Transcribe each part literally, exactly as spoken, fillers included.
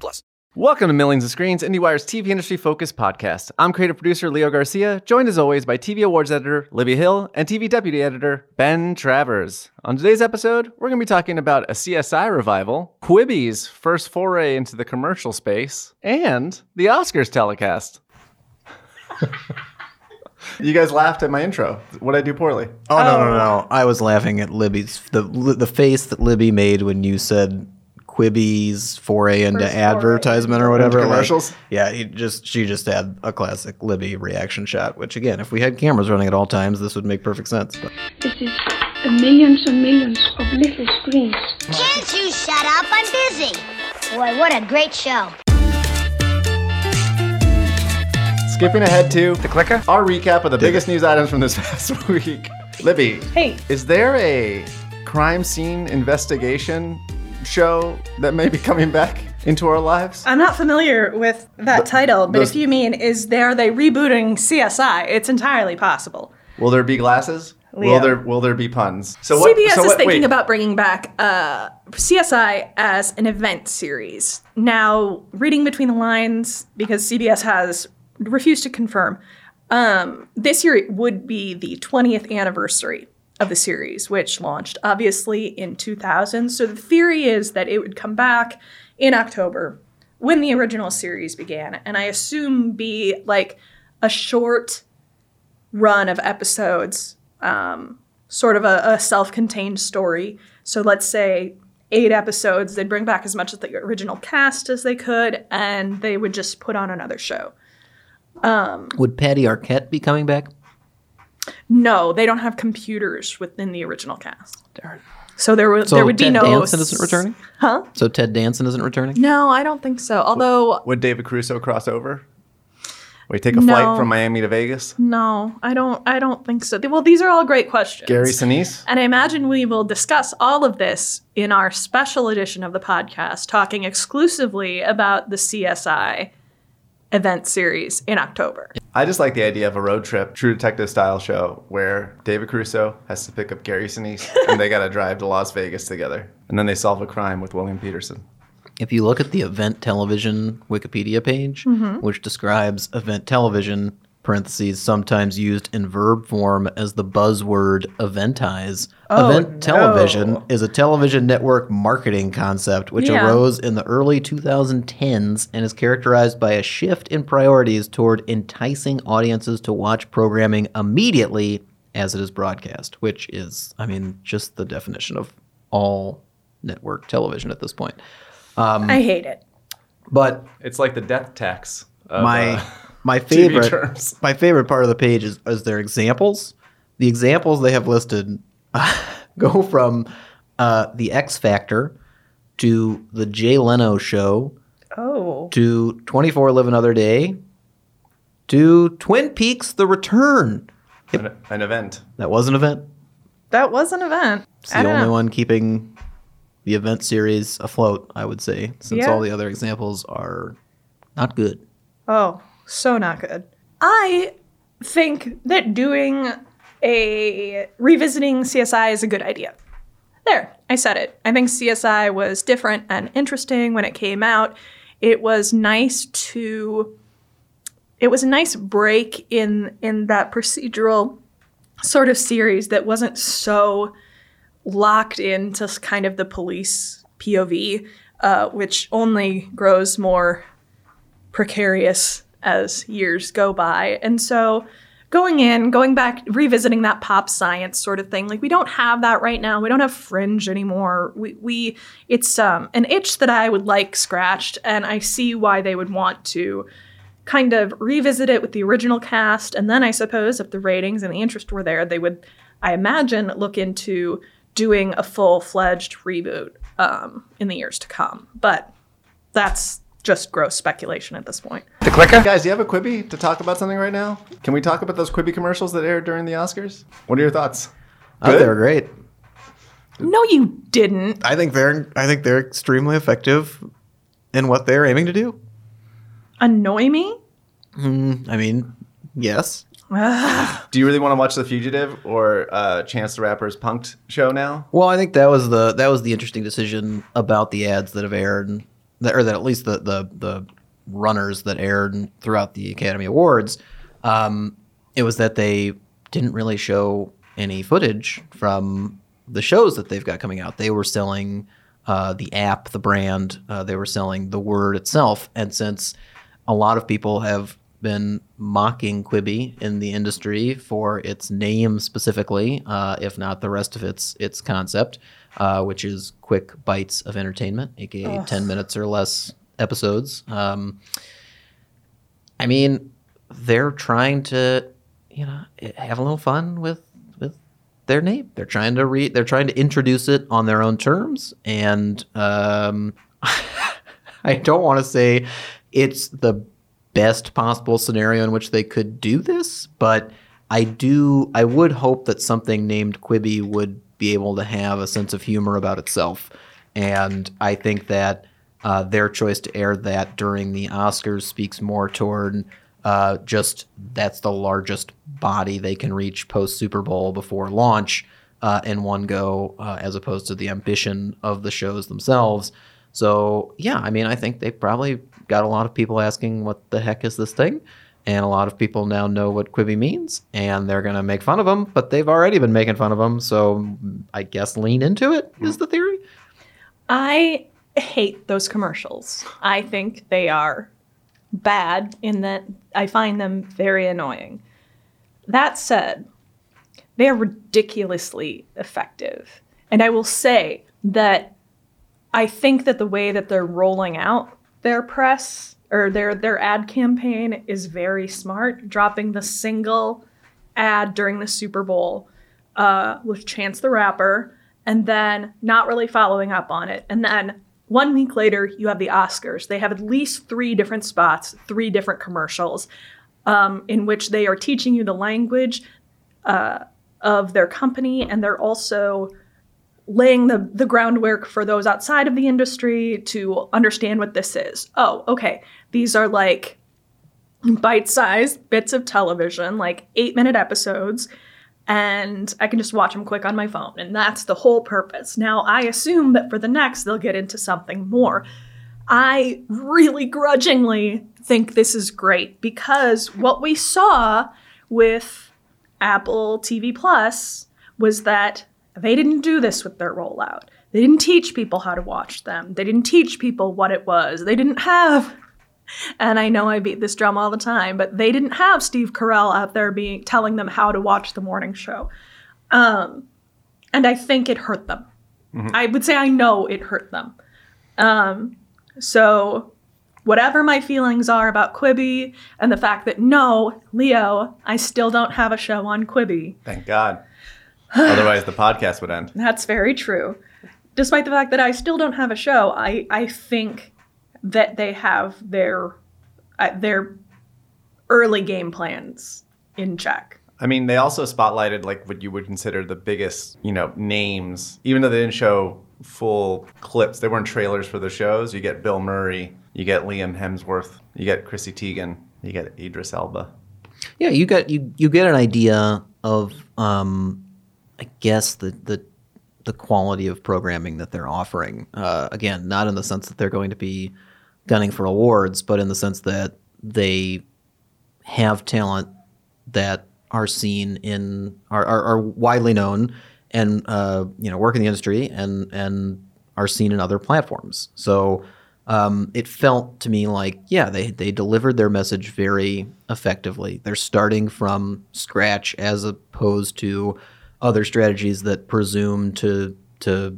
plus. Welcome to Millions of Screens, IndieWire's T V industry-focused podcast. I'm creative producer Leo Garcia, joined as always by T V awards editor Libby Hill and T V deputy editor Ben Travers. On today's episode, we're going to be talking about a C S I revival, Quibi's first foray into the commercial space, and the Oscars telecast. You guys laughed at my intro. What'd I do poorly? Oh, oh, no, no, no. I was laughing at Libby's, the the face that Libby made when you said Quibi's foray into First advertisement foray. or whatever. Into commercials? Like, yeah, he just she just had a classic Libby reaction shot, which again, if we had cameras running at all times, this would make perfect sense. But. This is the millions and millions of little screens. Can't you shut up? I'm busy. Boy, what a great show. Skipping ahead to the clicker, our recap of the Did biggest it. news items from this past week. Libby, hey, is there a crime scene investigation show that may be coming back into our lives? I'm not familiar with that the, title, but those, if you mean, is there they rebooting C S I? It's entirely possible. Will there be glasses? Leo. Will there will there be puns? So what, C B S so is what, thinking wait. about bringing back uh, C S I as an event series. Now, reading between the lines, because C B S has refused to confirm, um, this year it would be the twentieth anniversary of the series, which launched obviously in two thousand. So the theory is that it would come back in October when the original series began, and I assume be like a short run of episodes, um, sort of a, a self-contained story. So let's say eight episodes, they'd bring back as much of the original cast as they could, and they would just put on another show. Um, would Patty Arquette be coming back? No, they don't have computers within the original cast. Darn. So there would so there would Ted be no. Ted Danson isn't returning? Huh? So Ted Danson isn't returning? No, I don't think so. Although would, would David Caruso cross over? Would he take a no, flight from Miami to Vegas? No, I don't. I don't think so. Well, these are all great questions. Gary Sinise, and I imagine we will discuss all of this in our special edition of the podcast, talking exclusively about the C S I event series in October. I just like the idea of a road trip, True Detective style show where David Caruso has to pick up Gary Sinise and they got to drive to Las Vegas together. And then they solve a crime with William Peterson. If you look at the event television Wikipedia page, mm-hmm. which describes event television, parentheses, sometimes used in verb form as the buzzword eventize. Oh, Event no. television is a television network marketing concept which yeah. arose in the early twenty tens and is characterized by a shift in priorities toward enticing audiences to watch programming immediately as it is broadcast, which is, I mean, just the definition of all network television at this point. Um, I hate it. But it's like the death tax of, my... Uh, My favorite, my favorite part of the page is, is their examples. The examples they have listed uh, go from uh, The X Factor to The Jay Leno Show oh. to twenty-four Live Another Day to Twin Peaks The Return. An, an event. That was an event. That was an event. It's the only know. one keeping the event series afloat, I would say, since yeah. all the other examples are not good. Oh, so not good. I think that doing a revisiting C S I is a good idea. There, I said it. I think C S I was different and interesting when it came out. It was nice to, it was a nice break in, in that procedural sort of series that wasn't so locked into kind of the police P O V, uh, which only grows more precarious as years go by. And so going in, going back, revisiting that pop science sort of thing, like we don't have that right now. We don't have Fringe anymore. We, we it's um, an itch that I would like scratched, and I see why they would want to kind of revisit it with the original cast. And then I suppose if the ratings and the interest were there, they would, I imagine, look into doing a full-fledged reboot um, in the years to come. But that's just gross speculation at this point. The clicker? Guys, do you have a Quibi to talk about something right now? Can we talk about those Quibi commercials that aired during the Oscars? What are your thoughts? Good? Oh, they were great. No, you didn't. I think they're I think they're extremely effective in what they're aiming to do. Annoy me? Mm, I mean, yes. Do you really want to watch The Fugitive or uh, Chance the Rapper's Punk'd show now? Well, I think that was the that was the interesting decision about the ads that have aired, that, or that at least the the, the runners that aired throughout the Academy Awards. Um, it was that they didn't really show any footage from the shows that they've got coming out. They were selling uh, the app, the brand. Uh, they were selling the word itself. And since a lot of people have been mocking Quibi in the industry for its name specifically, uh, if not the rest of its its concept, uh, which is quick bites of entertainment, aka Ugh. ten minutes or less episodes. Um, I mean, they're trying to, you know, have a little fun with with their name. They're trying to re- they're trying to introduce it on their own terms, and um, I don't want to say it's the best possible scenario in which they could do this, but I do I would hope that something named Quibi would be able to have a sense of humor about itself. And I think that uh, their choice to air that during the Oscars speaks more toward uh, just that's the largest body they can reach post-Super Bowl before launch uh, in one go, uh, as opposed to the ambition of the shows themselves. So, yeah, I mean, I think they probably got a lot of people asking, what the heck is this thing? And a lot of people now know what Quibi means, and they're going to make fun of them, but they've already been making fun of them. So I guess lean into it is the theory. I hate those commercials. I think they are bad in that I find them very annoying. That said, they are ridiculously effective. And I will say that I think that the way that they're rolling out their press or their their ad campaign is very smart, dropping the single ad during the Super Bowl uh, with Chance the Rapper and then not really following up on it. And then one week later, you have the Oscars. They have at least three different spots, three different commercials um, in which they are teaching you the language uh, of their company, and they're also laying the, the groundwork for those outside of the industry to understand what this is. Oh, okay. These are like bite-sized bits of television, like eight-minute episodes, and I can just watch them quick on my phone. And that's the whole purpose. Now, I assume that for the next, they'll get into something more. I really grudgingly think this is great because what we saw with Apple T V Plus was that they didn't do this with their rollout. They didn't teach people how to watch them. They didn't teach people what it was. They didn't have, and I know I beat this drum all the time, but they didn't have Steve Carell out there being telling them how to watch the morning show. Um, and I think it hurt them. Mm-hmm. I would say I know it hurt them. Um, so whatever my feelings are about Quibi and the fact that, no, Leo, I still don't have a show on Quibi. Thank God. Otherwise, the podcast would end. That's very true. Despite the fact that I still don't have a show, I, I think that they have their uh, their early game plans in check. I mean, they also spotlighted like what you would consider the biggest, you know, names. Even though they didn't show full clips, they weren't trailers for the shows. You get Bill Murray, you get Liam Hemsworth, you get Chrissy Teigen, you get Idris Elba. Yeah, you get you you get an idea of. Um, I guess the, the the quality of programming that they're offering. Uh, again, not in the sense that they're going to be gunning for awards, but in the sense that they have talent that are seen in are are, are widely known and uh, you know work in the industry and and are seen in other platforms. So um, it felt to me like yeah, they they delivered their message very effectively. They're starting from scratch as opposed to other strategies that presume to to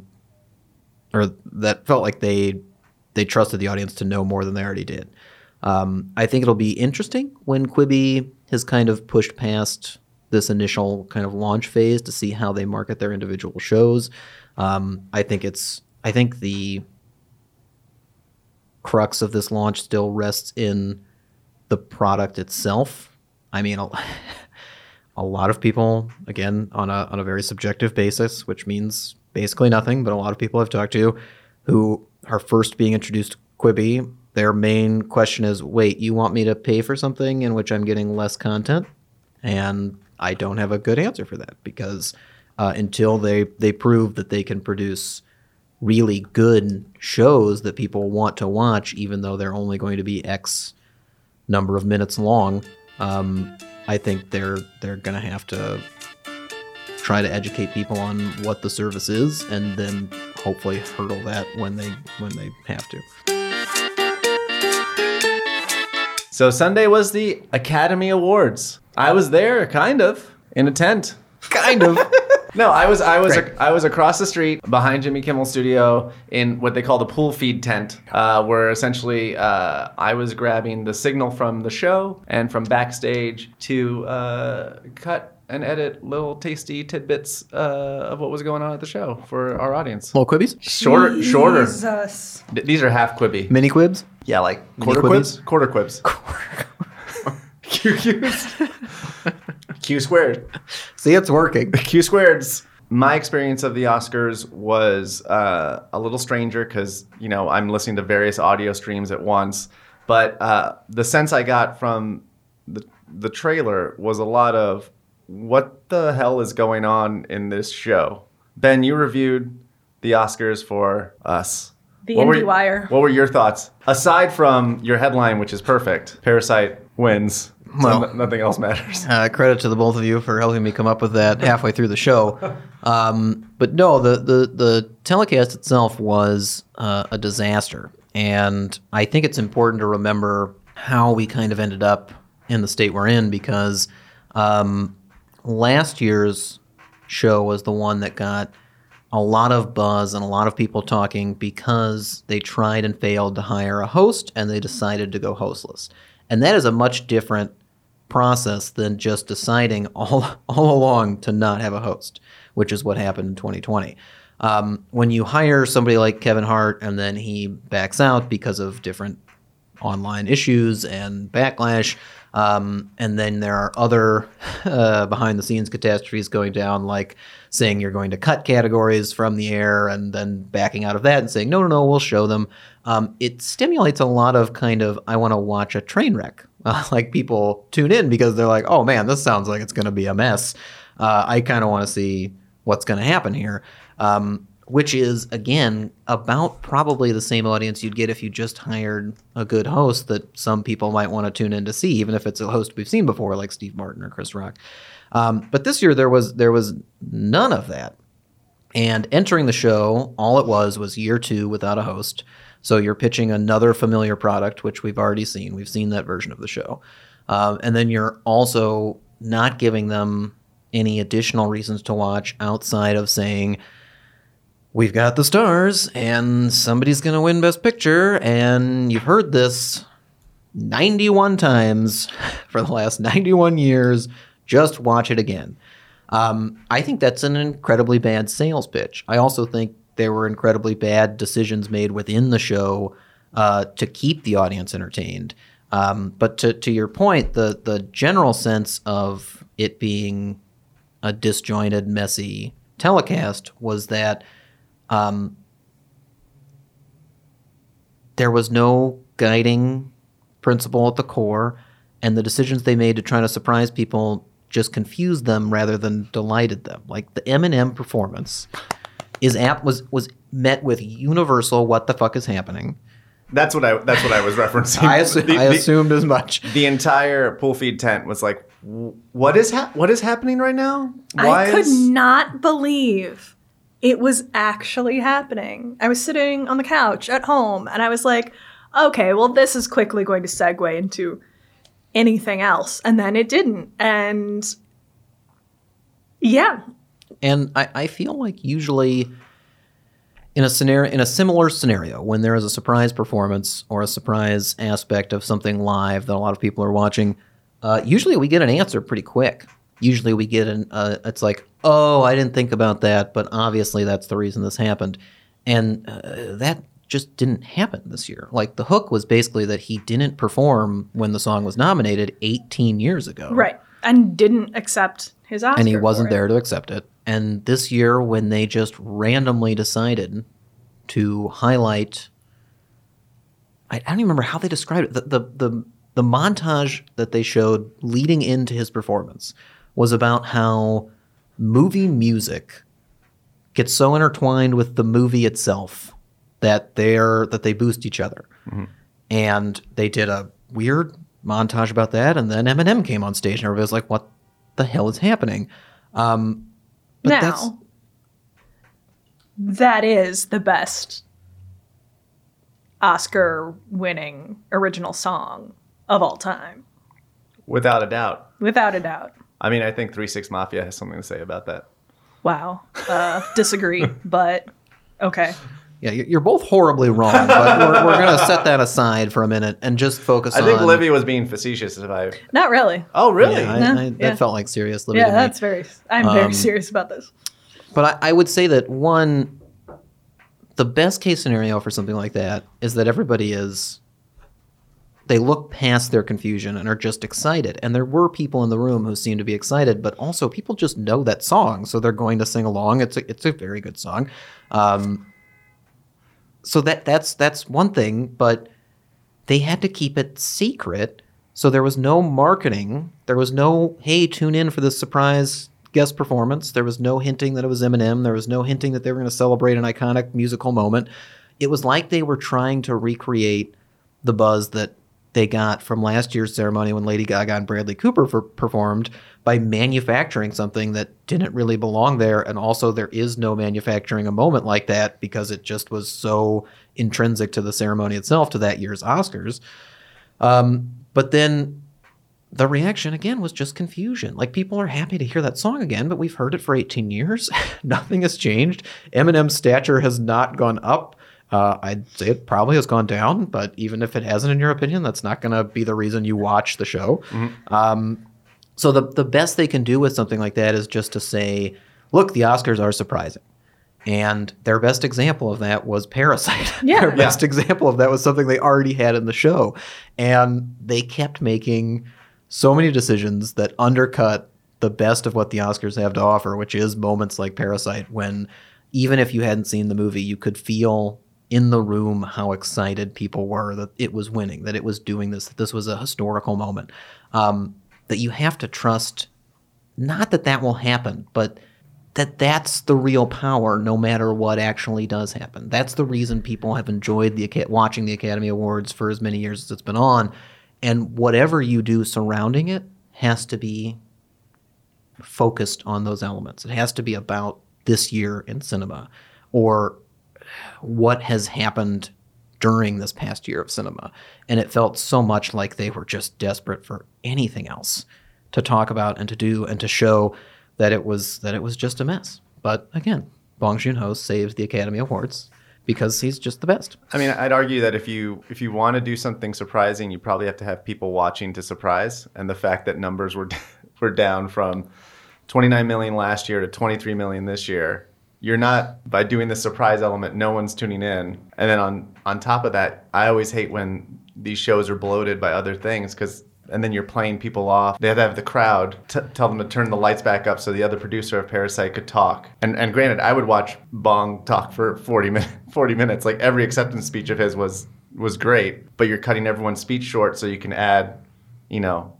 or that felt like they they trusted the audience to know more than they already did. Um, I think it'll be interesting when Quibi has kind of pushed past this initial kind of launch phase to see how they market their individual shows. Um, I think it's I think the crux of this launch still rests in the product itself. I mean, a, a lot of people, again, on a on a very subjective basis, which means basically nothing, but a lot of people I've talked to who are first being introduced to Quibi, their main question is, wait, you want me to pay for something in which I'm getting less content? And I don't have a good answer for that, because uh, until they, they prove that they can produce really good shows that people want to watch, even though they're only going to be X number of minutes long, um, I think they're they're going to have to try to educate people on what the service is, and then hopefully hurdle that when they when they have to. So Sunday was the Academy Awards. I was there, kind of, in a tent. Kind of. No, I was I was a, I was across the street behind Jimmy Kimmel's studio in what they call the pool feed tent, uh, where essentially uh, I was grabbing the signal from the show and from backstage to uh, cut and edit little tasty tidbits uh, of what was going on at the show for our audience. Little Quibbies? Shorter. Shorter. Jesus. Th- these are half Quibi. Mini Quibs? Yeah, like quarter quibs? Quarter quibs. Q Qs. Q squared. See, it's working. Q squareds. My experience of the Oscars was uh, a little stranger because, you know, I'm listening to various audio streams at once. But uh, the sense I got from the the trailer was a lot of, what the hell is going on in this show? Ben, you reviewed the Oscars for us. The IndieWire. What were your thoughts? Aside from your headline, which is perfect, Parasite wins. So well, n- nothing else matters. Uh, credit to the both of you for helping me come up with that halfway through the show. Um, but no, the, the, the telecast itself was uh, a disaster. And I think it's important to remember how we kind of ended up in the state we're in, because um, last year's show was the one that got a lot of buzz and a lot of people talking because they tried and failed to hire a host and they decided to go hostless. And that is a much different process than just deciding all all along to not have a host, which is what happened in twenty twenty. Um, when you hire somebody like Kevin Hart and then he backs out because of different online issues and backlash, um, and then there are other uh, behind-the-scenes catastrophes going down, like saying you're going to cut categories from the air and then backing out of that and saying, no, no, no, we'll show them. Um, it stimulates a lot of kind of, I want to watch a train wreck. Uh, like people tune in because they're like, oh, man, this sounds like it's going to be a mess. Uh, I kind of want to see what's going to happen here, um, which is, again, about probably the same audience you'd get if you just hired a good host that some people might want to tune in to see, even if it's a host we've seen before, like Steve Martin or Chris Rock. Um, but this year there was there was none of that. And entering the show, all it was was year two without a host. So you're pitching another familiar product, which we've already seen. We've seen that version of the show. Um, and then you're also not giving them any additional reasons to watch outside of saying, we've got the stars and somebody's going to win Best Picture. And you've heard this ninety-one times for the last ninety-one years. Just watch it again. Um, I think that's an incredibly bad sales pitch. I also think there were incredibly bad decisions made within the show uh, to keep the audience entertained. Um, but to, to your point, the the general sense of it being a disjointed, messy telecast was that um, there was no guiding principle at the core, and the decisions they made to try to surprise people just confused them rather than delighted them. Like the Eminem performance is app was was met with universal what the fuck is happening. That's what I that's what I was referencing. I, assu- the, I assumed the, as much. The entire pool feed tent was like, what is ha- what is happening right now? Why I could is- not believe it was actually happening. I was sitting on the couch at home and I was like, okay, well this is quickly going to segue into anything else, and then it didn't. And yeah. And I, I feel like usually in a scenario, in a similar scenario, when there is a surprise performance or a surprise aspect of something live that a lot of people are watching, uh, usually we get an answer pretty quick. Usually we get an, uh, it's like, oh, I didn't think about that, but obviously that's the reason this happened. And uh, that just didn't happen this year. Like, the hook was basically that he didn't perform when the song was nominated eighteen years ago. Right. And didn't accept his Oscar. And he wasn't there to accept it. And this year, when they just randomly decided to highlight, I, I don't even remember how they described it. The, the, the, the montage that they showed leading into his performance was about how movie music gets so intertwined with the movie itself that they're that they boost each other. Mm-hmm. And they did a weird montage about that, and then Eminem came on stage, and everybody was like, what the hell is happening? Um, but now, that's, that is the best Oscar-winning original song of all time. Without a doubt. Without a doubt. I mean, I think three six Mafia has something to say about that. Wow. Uh, disagree, but okay. Yeah, you're both horribly wrong, but we're, we're going to set that aside for a minute and just focus on... I think on... Libby was being facetious. If I... Not really. Oh, really? Yeah, no, I, I, yeah. That felt like serious, Libby. Yeah, that's very... I'm um, very serious about this. But I, I would say that, one, the best case scenario for something like that is that everybody is... They look past their confusion and are just excited. And there were people in the room who seemed to be excited, but also people just know that song, so they're going to sing along. It's a, it's a very good song. Um... So that that's that's one thing, but they had to keep it secret. So there was no marketing. There was no, hey, tune in for this surprise guest performance. There was no hinting that it was Eminem. There was no hinting that they were going to celebrate an iconic musical moment. It was like they were trying to recreate the buzz that they got from last year's ceremony when Lady Gaga and Bradley Cooper for, performed by manufacturing something that didn't really belong there. And also, there is no manufacturing a moment like that because it just was so intrinsic to the ceremony itself, to that year's Oscars. Um, but then the reaction, again, was just confusion. Like, people are happy to hear that song again, but we've heard it for eighteen years. Nothing has changed. Eminem's stature has not gone up. Uh, I'd say it probably has gone down, but even if it hasn't, in your opinion, that's not going to be the reason you watch the show. Mm-hmm. Um, So the, the best they can do with something like that is just to say, look, the Oscars are surprising. And their best example of that was Parasite. Yeah. Their best yeah. example of that was something they already had in the show. And they kept making so many decisions that undercut the best of what the Oscars have to offer, which is moments like Parasite, when even if you hadn't seen the movie, you could feel in the room how excited people were that it was winning, that it was doing this, that this was a historical moment. Um, that you have to trust, not that that will happen, but that that's the real power no matter what actually does happen. That's the reason people have enjoyed the watching the Academy Awards for as many years as it's been on. And whatever you do surrounding it has to be focused on those elements. It has to be about this year in cinema or what has happened during this past year of cinema. And it felt so much like they were just desperate for anything else to talk about and to do and to show that it was that it was just a mess. But again, Bong Joon-ho saves the Academy Awards because he's just the best. I mean, I'd argue that if you if you want to do something surprising, you probably have to have people watching to surprise. And the fact that numbers were were down from twenty-nine million last year to twenty-three million this year, you're not, by doing the surprise element, no one's tuning in. And then on, on top of that, I always hate when these shows are bloated by other things, because, and then you're playing people off. They have to have the crowd t- tell them to turn the lights back up so the other producer of Parasite could talk. And and granted, I would watch Bong talk for forty minutes. Like, every acceptance speech of his was was great, but you're cutting everyone's speech short so you can add, you know,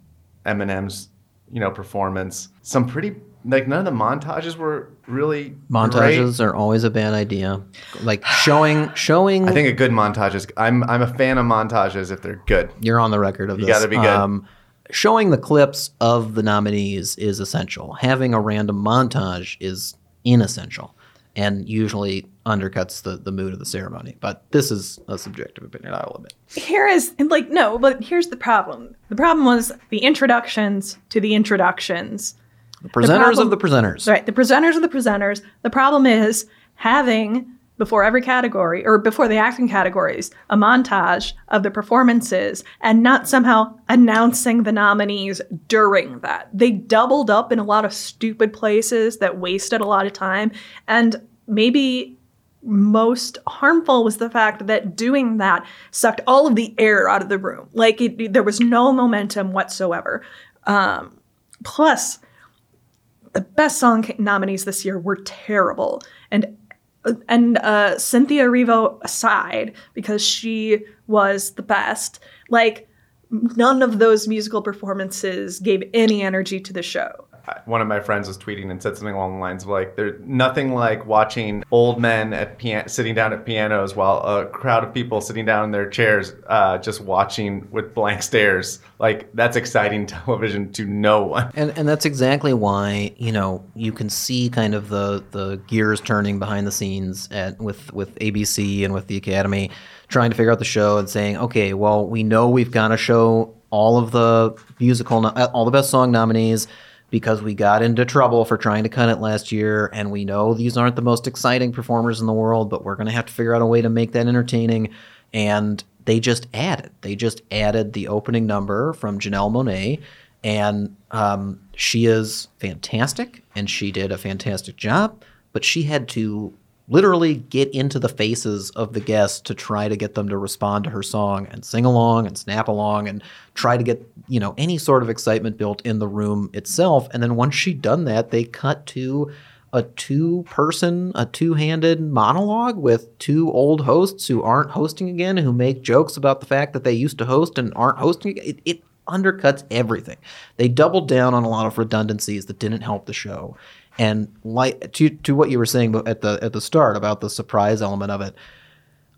Eminem's, you know, performance. Some pretty... Like, none of the montages were really Montages great. Are always a bad idea. Like, showing... showing. I think a good montage is... I'm I'm a fan of montages if they're good. You're on the record of you this. You gotta be good. Um, showing the clips of the nominees is essential. Having a random montage is inessential and usually undercuts the, the mood of the ceremony. But this is a subjective opinion, I will admit. Here is... Like, no, but here's the problem. The problem was the introductions to the introductions... The presenters the problem, of the presenters. Right. The presenters of the presenters. The problem is having, before every category, or before the acting categories, a montage of the performances and not somehow announcing the nominees during that. They doubled up in a lot of stupid places that wasted a lot of time. And maybe most harmful was the fact that doing that sucked all of the air out of the room. Like, it, there was no momentum whatsoever. Um, plus, the best song nominees this year were terrible. And and uh, Cynthia Erivo aside, because she was the best, like, none of those musical performances gave any energy to the show. One of my friends was tweeting and said something along the lines of, like, there's nothing like watching old men at pian- sitting down at pianos while a crowd of people sitting down in their chairs uh, just watching with blank stares. Like, that's exciting television to no one. And and that's exactly why, you know, you can see kind of the, the gears turning behind the scenes at with, with A B C and with the Academy trying to figure out the show and saying, okay, well, we know we've got to show all of the musical, all the best song nominees, because we got into trouble for trying to cut it last year, and we know these aren't the most exciting performers in the world, but we're going to have to figure out a way to make that entertaining. And they just added. They just added the opening number from Janelle Monáe, and um, she is fantastic, and she did a fantastic job, but she had to literally get into the faces of the guests to try to get them to respond to her song and sing along and snap along and try to get, you know, any sort of excitement built in the room itself. And then once she'd done that, they cut to a two-person, a two-handed monologue with two old hosts who aren't hosting again, who make jokes about the fact that they used to host and aren't hosting again. It, it undercuts everything. They doubled down on a lot of redundancies that didn't help the show. And like to to what you were saying at the at the start about the surprise element of it,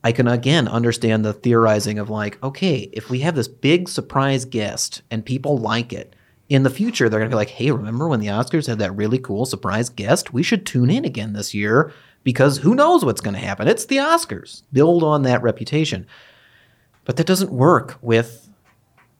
I can again understand the theorizing of, like, okay, if we have this big surprise guest and people like it, in the future they're going to be like, hey, remember when the Oscars had that really cool surprise guest? We should tune in again this year because who knows what's going to happen? It's the Oscars. Build on that reputation. But that doesn't work with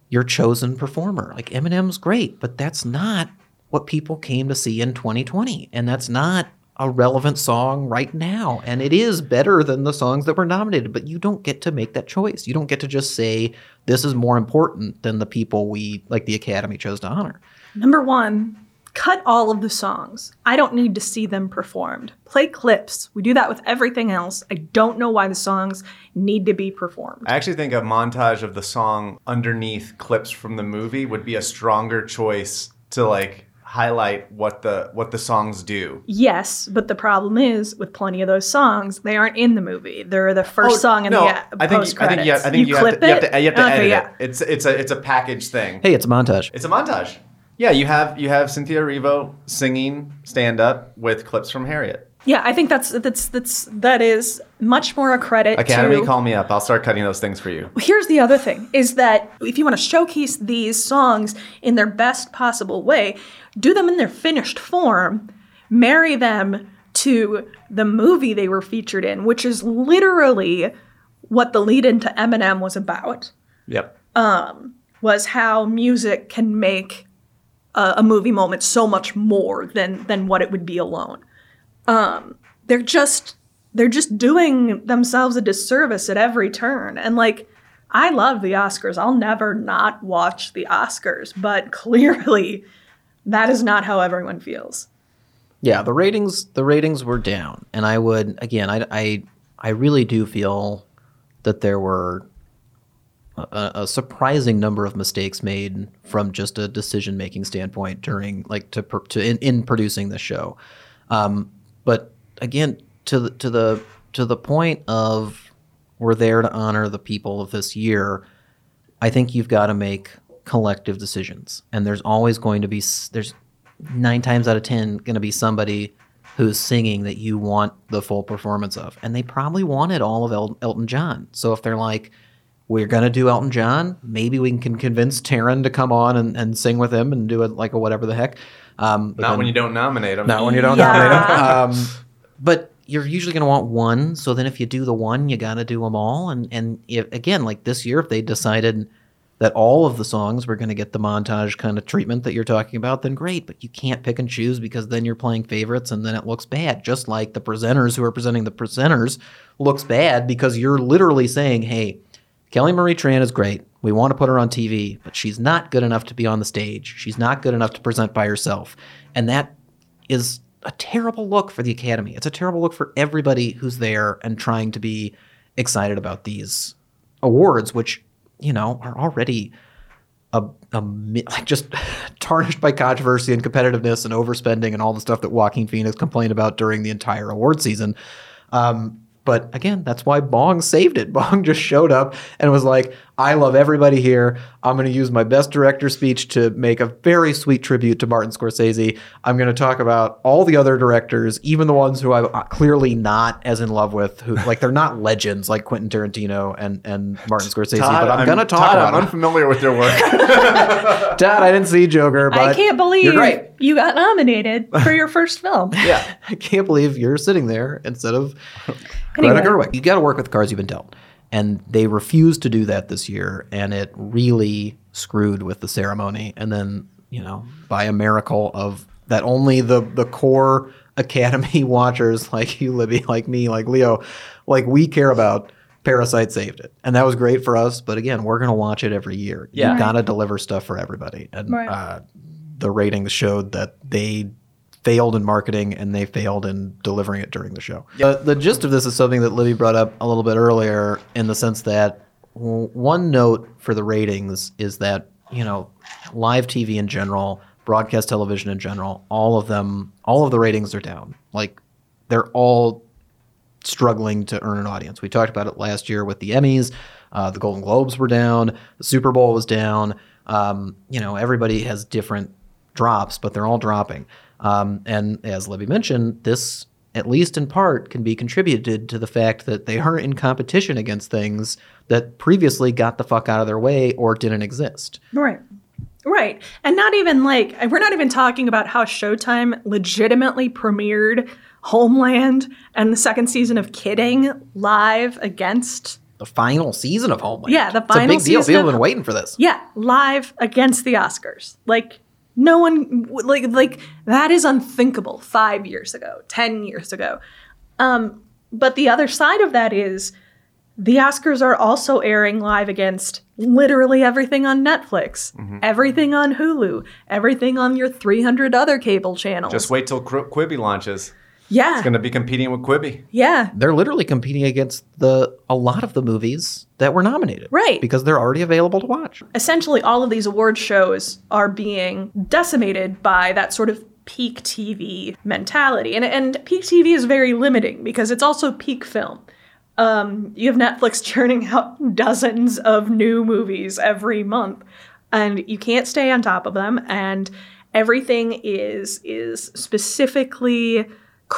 your chosen performer. Like, Eminem's great, but that's not what people came to see in twenty twenty. And that's not a relevant song right now. And it is better than the songs that were nominated, but you don't get to make that choice. You don't get to just say, this is more important than the people we, like the Academy, chose to honor. Number one, cut all of the songs. I don't need to see them performed. Play clips. We do that with everything else. I don't know why the songs need to be performed. I actually think a montage of the song underneath clips from the movie would be a stronger choice to, like, highlight what the what the songs do. Yes, but the problem is with plenty of those songs, they aren't in the movie. They're the first oh, song in no, the uh, post credits. You, I think you, you clip have to, it. You have to, you have to okay, edit yeah. it. It's it's a it's a package thing. Hey, it's a montage. It's a montage. Yeah, you have you have Cynthia Erivo singing stand up with clips from Harriet. Yeah, I think that's that's that's that is much more a credit. Academy, to, call me up. I'll start cutting those things for you. Here's the other thing: is that if you want to showcase these songs in their best possible way, do them in their finished form, marry them to the movie they were featured in, which is literally what the lead-in to Eminem was about. Yep. Um, was how music can make a, a movie moment so much more than than what it would be alone. Um, they're just they're just doing themselves a disservice at every turn. And, like, I love the Oscars. I'll never not watch the Oscars, but clearly that is not how everyone feels. Yeah, the ratings the ratings were down, and I would again, I, I, I really do feel that there were a, a surprising number of mistakes made from just a decision making standpoint during like to to in, in producing the show, um, but again to the, to the to the point of we're there to honor the people of this year. I think you've got to make collective decisions, and there's always going to be there's nine times out of ten going to be somebody who's singing that you want the full performance of, and they probably wanted all of El- Elton John. So if they're like, we're going to do Elton John, maybe we can convince Taryn to come on and, and sing with him and do it like a whatever the heck. Um, not then, when you don't nominate him. Not when you don't yeah. nominate him. Um, but you're usually going to want one. So then if you do the one, you got to do them all. And and if, again, like this year, if they decided that all of the songs were going to get the montage kind of treatment that you're talking about, then great. But you can't pick and choose, because then you're playing favorites and then it looks bad. Just like the presenters who are presenting the presenters looks bad, because you're literally saying, hey, Kelly Marie Tran is great. We want to put her on T V, but she's not good enough to be on the stage. She's not good enough to present by herself. And that is a terrible look for the Academy. It's a terrible look for everybody who's there and trying to be excited about these awards, which, you know, are already a, a just tarnished by controversy and competitiveness and overspending and all the stuff that Joaquin Phoenix complained about during the entire award season. Um, But again, that's why Bong saved it. Bong just showed up and was like, I love everybody here. I'm going to use my best director speech to make a very sweet tribute to Martin Scorsese. I'm going to talk about all the other directors, even the ones who I'm clearly not as in love with, who like they're not legends like Quentin Tarantino and, and Martin Scorsese, Todd, but I'm, I'm going to talk Todd, about I'm unfamiliar with their work. Todd, I didn't see Joker, but I can't believe you're right. You got nominated for your first film. Yeah. I can't believe you're sitting there instead of Greta Gerwig. You got to work with the cards you've been dealt. And they refused to do that this year. And it really screwed with the ceremony. And then, you know, by a miracle of that only the the core Academy watchers like you, Libby, like me, like Leo, like we care about, Parasite saved it. And that was great for us. But again, we're going to watch it every year. Yeah. You've got to deliver stuff for everybody. And right. uh, the ratings showed that they failed in marketing and they failed in delivering it during the show. Uh, the gist of this is something that Libby brought up a little bit earlier in the sense that one note for the ratings is that, you know, live T V in general, broadcast television in general, all of them, all of the ratings are down. Like they're all struggling to earn an audience. We talked about it last year with the Emmys. Uh, the Golden Globes were down. The Super Bowl was down. Um, you know, everybody has different drops, but they're all dropping. Um, and as Libby mentioned, this, at least in part, can be contributed to the fact that they are in competition against things that previously got the fuck out of their way or didn't exist. Right. Right. And not even like, we're not even talking about how Showtime legitimately premiered Homeland and the second season of Kidding live against... The final season of Homeland. Yeah, the final season. It's a big deal. People have been waiting for this. Yeah, live against the Oscars. Like... No one, like, like that is unthinkable five years ago, ten years ago. Um, but the other side of that is the Oscars are also airing live against literally everything on Netflix, mm-hmm. everything on Hulu, everything on your three hundred other cable channels. Just wait till Qu- Quibi launches. Yeah. It's going to be competing with Quibi. Yeah. They're literally competing against the a lot of the movies that were nominated. Right. Because they're already available to watch. Essentially, all of these award shows are being decimated by that sort of peak T V mentality. And, and peak T V is very limiting because it's also peak film. Um, you have Netflix churning out dozens of new movies every month, and you can't stay on top of them. And everything is is specifically...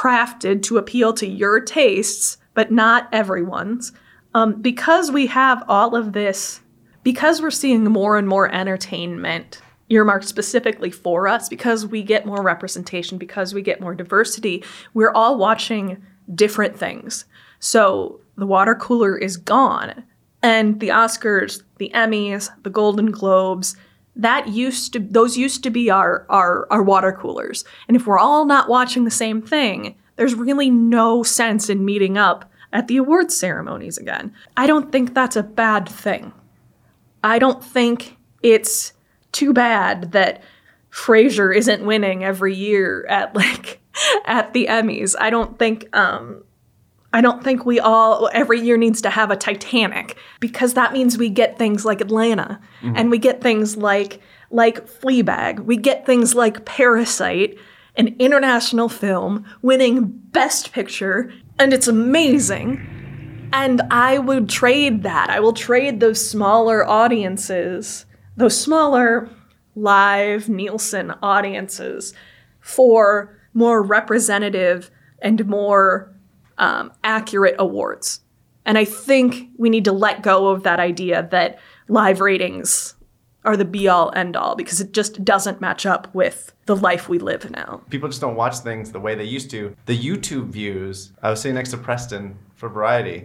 crafted to appeal to your tastes, but not everyone's. Um, because we have all of this, because we're seeing more and more entertainment earmarked specifically for us, because we get more representation, because we get more diversity, we're all watching different things. So the water cooler is gone. And the Oscars, the Emmys, the Golden Globes, That used to those used to be our, our our water coolers. And if we're all not watching the same thing, there's really no sense in meeting up at the awards ceremonies again. I don't think that's a bad thing. I don't think it's too bad that Frasier isn't winning every year at like at the Emmys. I don't think um I don't think we all, every year needs to have a Titanic, because that means we get things like Atlanta, mm-hmm. and we get things like like Fleabag, we get things like Parasite, an international film, winning Best Picture, and it's amazing. And I would trade that. I will trade those smaller audiences, those smaller live Nielsen audiences, for more representative and more Um, accurate awards. And I think we need to let go of that idea that live ratings are the be-all, end-all, because it just doesn't match up with the life we live now. People just don't watch things the way they used to. The YouTube views, I was sitting next to Preston for Variety,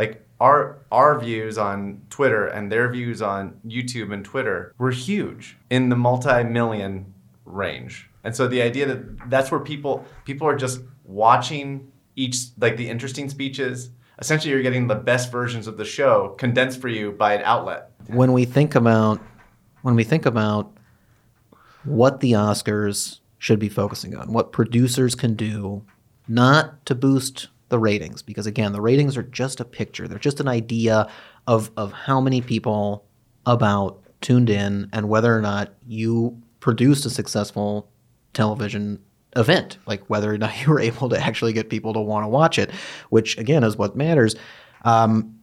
like our our views on Twitter and their views on YouTube and Twitter were huge, in the multi-million range. And so the idea that that's where people people are just watching each, like the interesting speeches, essentially you're getting the best versions of the show condensed for you by an outlet. When we think about, when we think about what the Oscars should be focusing on, what producers can do not to boost the ratings. Because again, the ratings are just a picture. They're just an idea of, of how many people about tuned in and whether or not you produced a successful television event, like whether or not you were able to actually get people to want to watch it, which again is what matters. Um,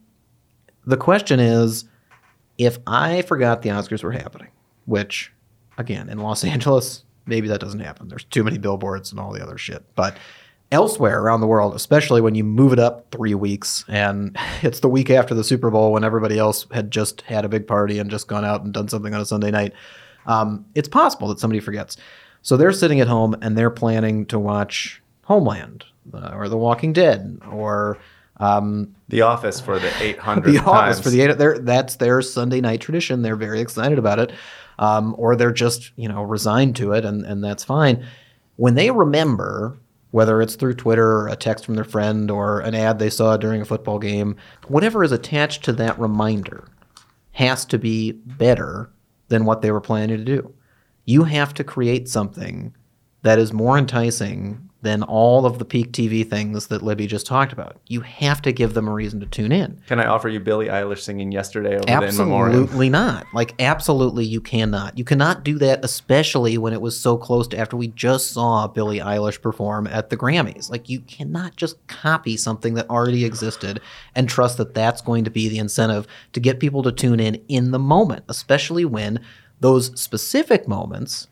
the question is, if I forgot the Oscars were happening, which again, in Los Angeles, maybe that doesn't happen. There's too many billboards and all the other shit. But elsewhere around the world, especially when you move it up three weeks and it's the week after the Super Bowl when everybody else had just had a big party and just gone out and done something on a Sunday night, um, it's possible that somebody forgets. So they're sitting at home and they're planning to watch Homeland uh, or The Walking Dead or um, The Office for the eight hundredth The Office times. for the eight hundredth. That's their Sunday night tradition. They're very excited about it. Um, or they're just, you know, resigned to it, and, and that's fine. When they remember, whether it's through Twitter or a text from their friend or an ad they saw during a football game, whatever is attached to that reminder has to be better than what they were planning to do. You have to create something that is more enticing than all of the peak T V things that Libby just talked about. You have to give them a reason to tune in. Can I offer you Billie Eilish singing Yesterday over absolutely the In Memoriam? Absolutely not. Like, absolutely you cannot. You cannot do that, especially when it was so close to after we just saw Billie Eilish perform at the Grammys. Like, you cannot just copy something that already existed and trust that that's going to be the incentive to get people to tune in in the moment, especially when those specific moments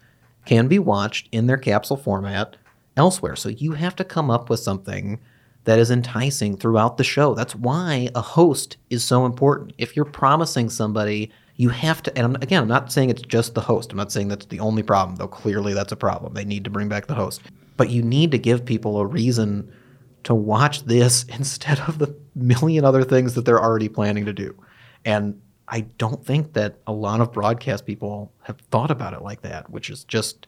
can be watched in their capsule format elsewhere. So you have to come up with something that is enticing throughout the show. That's why a host is so important. If you're promising somebody, you have to, and again, I'm not saying it's just the host. I'm not saying that's the only problem, though clearly that's a problem. They need to bring back the host. But you need to give people a reason to watch this instead of the million other things that they're already planning to do. And I don't think that a lot of broadcast people have thought about it like that, which is just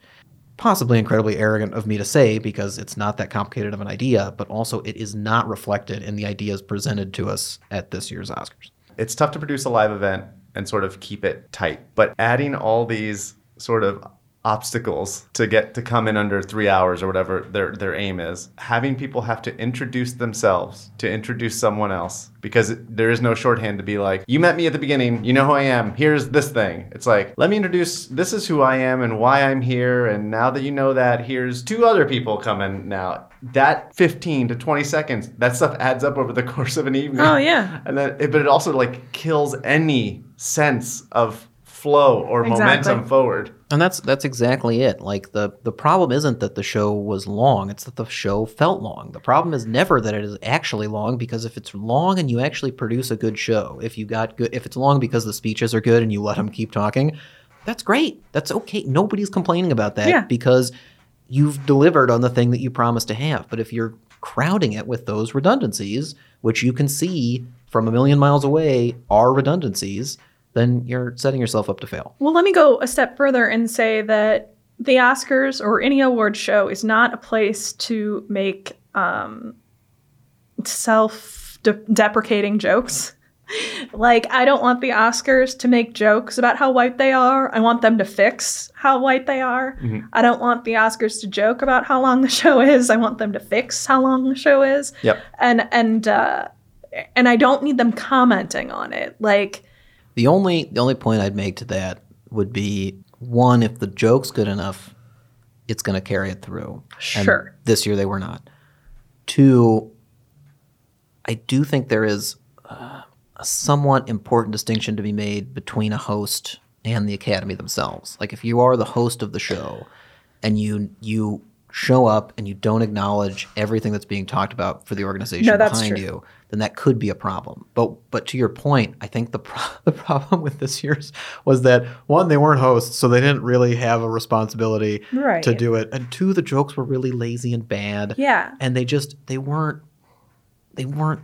possibly incredibly arrogant of me to say because it's not that complicated of an idea, but also it is not reflected in the ideas presented to us at this year's Oscars. It's tough to produce a live event and sort of keep it tight, but adding all these sort of obstacles to get to come in under three hours or whatever their their aim is. Having people have to introduce themselves to introduce someone else because there is no shorthand to be like, you met me at the beginning, you know who I am, here's this thing. It's like, let me introduce, this is who I am and why I'm here, and now that you know that, here's two other people coming now. That fifteen to twenty seconds, that stuff adds up over the course of an evening. Oh, yeah. And then, but it also like kills any sense of flow or exactly. momentum forward. And that's that's exactly it. Like the the problem isn't that the show was long, it's that the show felt long. The problem is never that it is actually long, because if it's long and you actually produce a good show, if you got good, if it's long because the speeches are good and you let them keep talking, that's great. That's okay. Nobody's complaining about that yeah. because you've delivered on the thing that you promised to have. But if you're crowding it with those redundancies, which you can see from a million miles away are redundancies, then you're setting yourself up to fail. Well, let me go a step further and say that the Oscars or any award show is not a place to make um, self-deprecating jokes. Like, I don't want the Oscars to make jokes about how white they are. I want them to fix how white they are. Mm-hmm. I don't want the Oscars to joke about how long the show is. I want them to fix how long the show is. Yep. And and uh, and I don't need them commenting on it. Like, The only the only point I'd make to that would be, one, if the joke's good enough, it's going to carry it through. Sure. And this year they were not. Two, I do think there is uh, a somewhat important distinction to be made between a host and the Academy themselves. Like, if you are the host of the show and you you show up and you don't acknowledge everything that's being talked about for the organization no, that's behind true. you, then that could be a problem. But but to your point, I think the pro- the problem with this year's was that, one, they weren't hosts, so they didn't really have a responsibility right. to do it. And two, the jokes were really lazy and bad. Yeah. And they just they weren't they weren't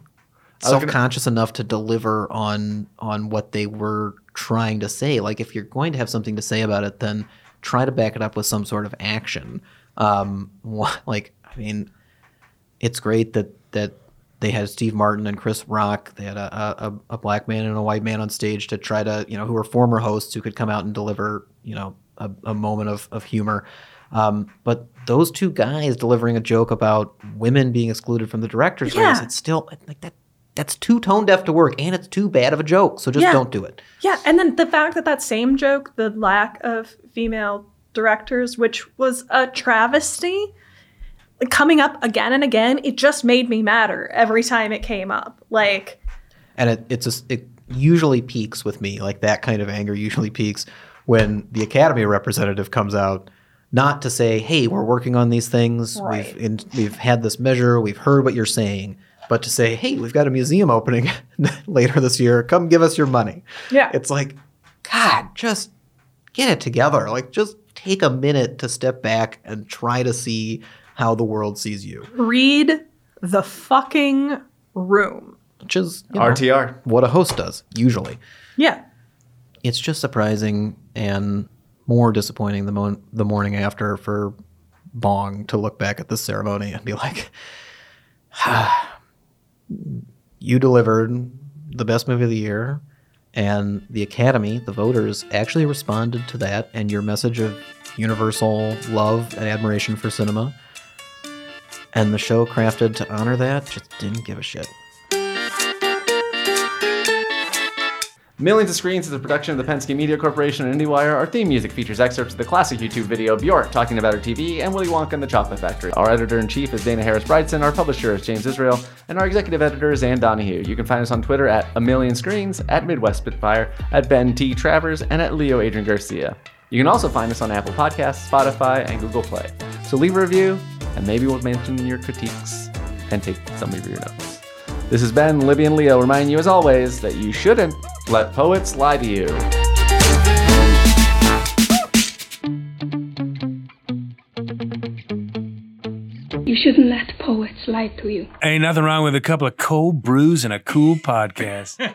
self-conscious gonna... enough to deliver on on what they were trying to say. Like, if you're going to have something to say about it, then try to back it up with some sort of action. Um, like, I mean, it's great that that. They had Steve Martin and Chris Rock. They had a, a a black man and a white man on stage to try to, you know, who were former hosts who could come out and deliver, you know, a, a moment of, of humor. Um, but those two guys delivering a joke about women being excluded from the director's yeah. race, it's still like that. That's too tone deaf to work, and it's too bad of a joke. So just yeah. don't do it. Yeah. And then the fact that that same joke, the lack of female directors, which was a travesty, coming up again and again, it just made me madder every time it came up. Like, and it, it's a, it usually peaks with me. Like, that kind of anger usually peaks when the Academy representative comes out, not to say, "Hey, we're working on these things. Right. We've in, we've had this measure. We've heard what you're saying." But to say, "Hey, we've got a museum opening later this year. Come give us your money." Yeah. It's like, God, just get it together. Like, just take a minute to step back and try to see how the world sees you. Read the fucking room. Which is, you know, R T R. What a host does, usually. Yeah. It's just surprising and more disappointing the, mo- the morning after for Bong to look back at this ceremony and be like, ah, you delivered the best movie of the year, and the Academy, the voters, actually responded to that and your message of universal love and admiration for cinema. And the show crafted to honor that just didn't give a shit. Millions of Screens is a production of the Penske Media Corporation and IndieWire. Our theme music features excerpts of the classic YouTube video Bjork talking about her T V and Willy Wonka and the Chocolate Factory. Our editor-in-chief is Dana Harris-Brightson. Our publisher is James Israel. And our executive editor is Ann Donahue. You can find us on Twitter at A Million Screens, at Midwest Spitfire, at Ben T. Travers, and at Leo Adrian Garcia. You can also find us on Apple Podcasts, Spotify, and Google Play. So leave a review, and maybe we'll mention your critiques and take some of your notes. This has been Libby and Leo reminding you, as always, that you shouldn't let poets lie to you. You shouldn't let poets lie to you. Ain't nothing wrong with a couple of cold brews and a cool podcast.